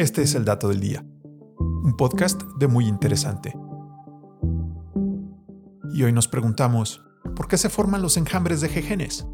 Este es el Dato del Día, un podcast de Muy Interesante. Y hoy nos preguntamos, ¿por qué se forman los enjambres de jejenes?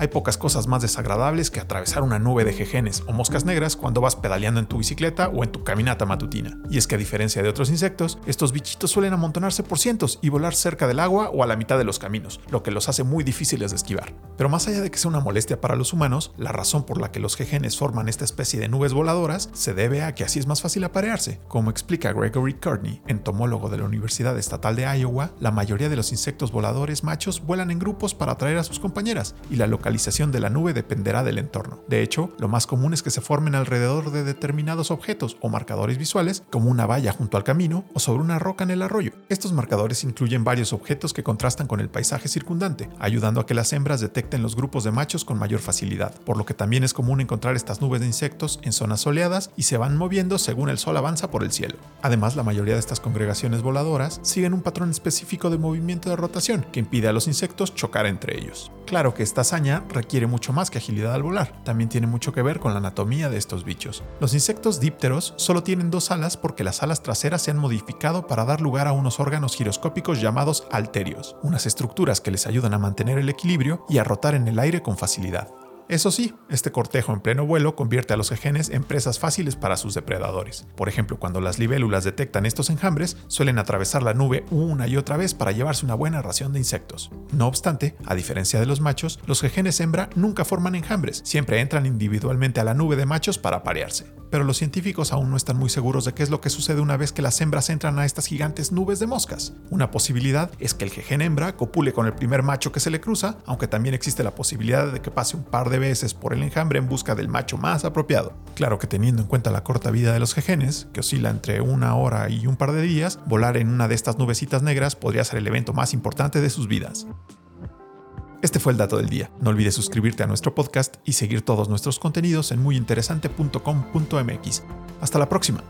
Hay pocas cosas más desagradables que atravesar una nube de jejenes o moscas negras cuando vas pedaleando en tu bicicleta o en tu caminata matutina. Y es que a diferencia de otros insectos, estos bichitos suelen amontonarse por cientos y volar cerca del agua o a la mitad de los caminos, lo que los hace muy difíciles de esquivar. Pero más allá de que sea una molestia para los humanos, la razón por la que los jejenes forman esta especie de nubes voladoras se debe a que así es más fácil aparearse. Como explica Gregory Courtney, entomólogo de la Universidad Estatal de Iowa, la mayoría de los insectos voladores machos vuelan en grupos para atraer a sus compañeras, y la localización de la nube dependerá del entorno. De hecho, lo más común es que se formen alrededor de determinados objetos o marcadores visuales, como una valla junto al camino o sobre una roca en el arroyo. Estos marcadores incluyen varios objetos que contrastan con el paisaje circundante, ayudando a que las hembras detecten los grupos de machos con mayor facilidad, por lo que también es común encontrar estas nubes de insectos en zonas soleadas y se van moviendo según el sol avanza por el cielo. Además, la mayoría de estas congregaciones voladoras siguen un patrón específico de movimiento de rotación que impide a los insectos chocar entre ellos. Claro que esta hazaña requiere mucho más que agilidad al volar, también tiene mucho que ver con la anatomía de estos bichos. Los insectos dípteros solo tienen dos alas porque las alas traseras se han modificado para dar lugar a unos órganos giroscópicos llamados halterios, unas estructuras que les ayudan a mantener el equilibrio y a rotar en el aire con facilidad. Eso sí, este cortejo en pleno vuelo convierte a los jejenes en presas fáciles para sus depredadores. Por ejemplo, cuando las libélulas detectan estos enjambres, suelen atravesar la nube una y otra vez para llevarse una buena ración de insectos. No obstante, a diferencia de los machos, los jejenes hembra nunca forman enjambres, siempre entran individualmente a la nube de machos para aparearse. Pero los científicos aún no están muy seguros de qué es lo que sucede una vez que las hembras entran a estas gigantes nubes de moscas. Una posibilidad es que el jején hembra copule con el primer macho que se le cruza, aunque también existe la posibilidad de que pase un par de veces por el enjambre en busca del macho más apropiado. Claro que teniendo en cuenta la corta vida de los jejenes, que oscila entre una hora y un par de días, volar en una de estas nubecitas negras podría ser el evento más importante de sus vidas. Este fue el Dato del Día. No olvides suscribirte a nuestro podcast y seguir todos nuestros contenidos en muyinteresante.com.mx. Hasta la próxima.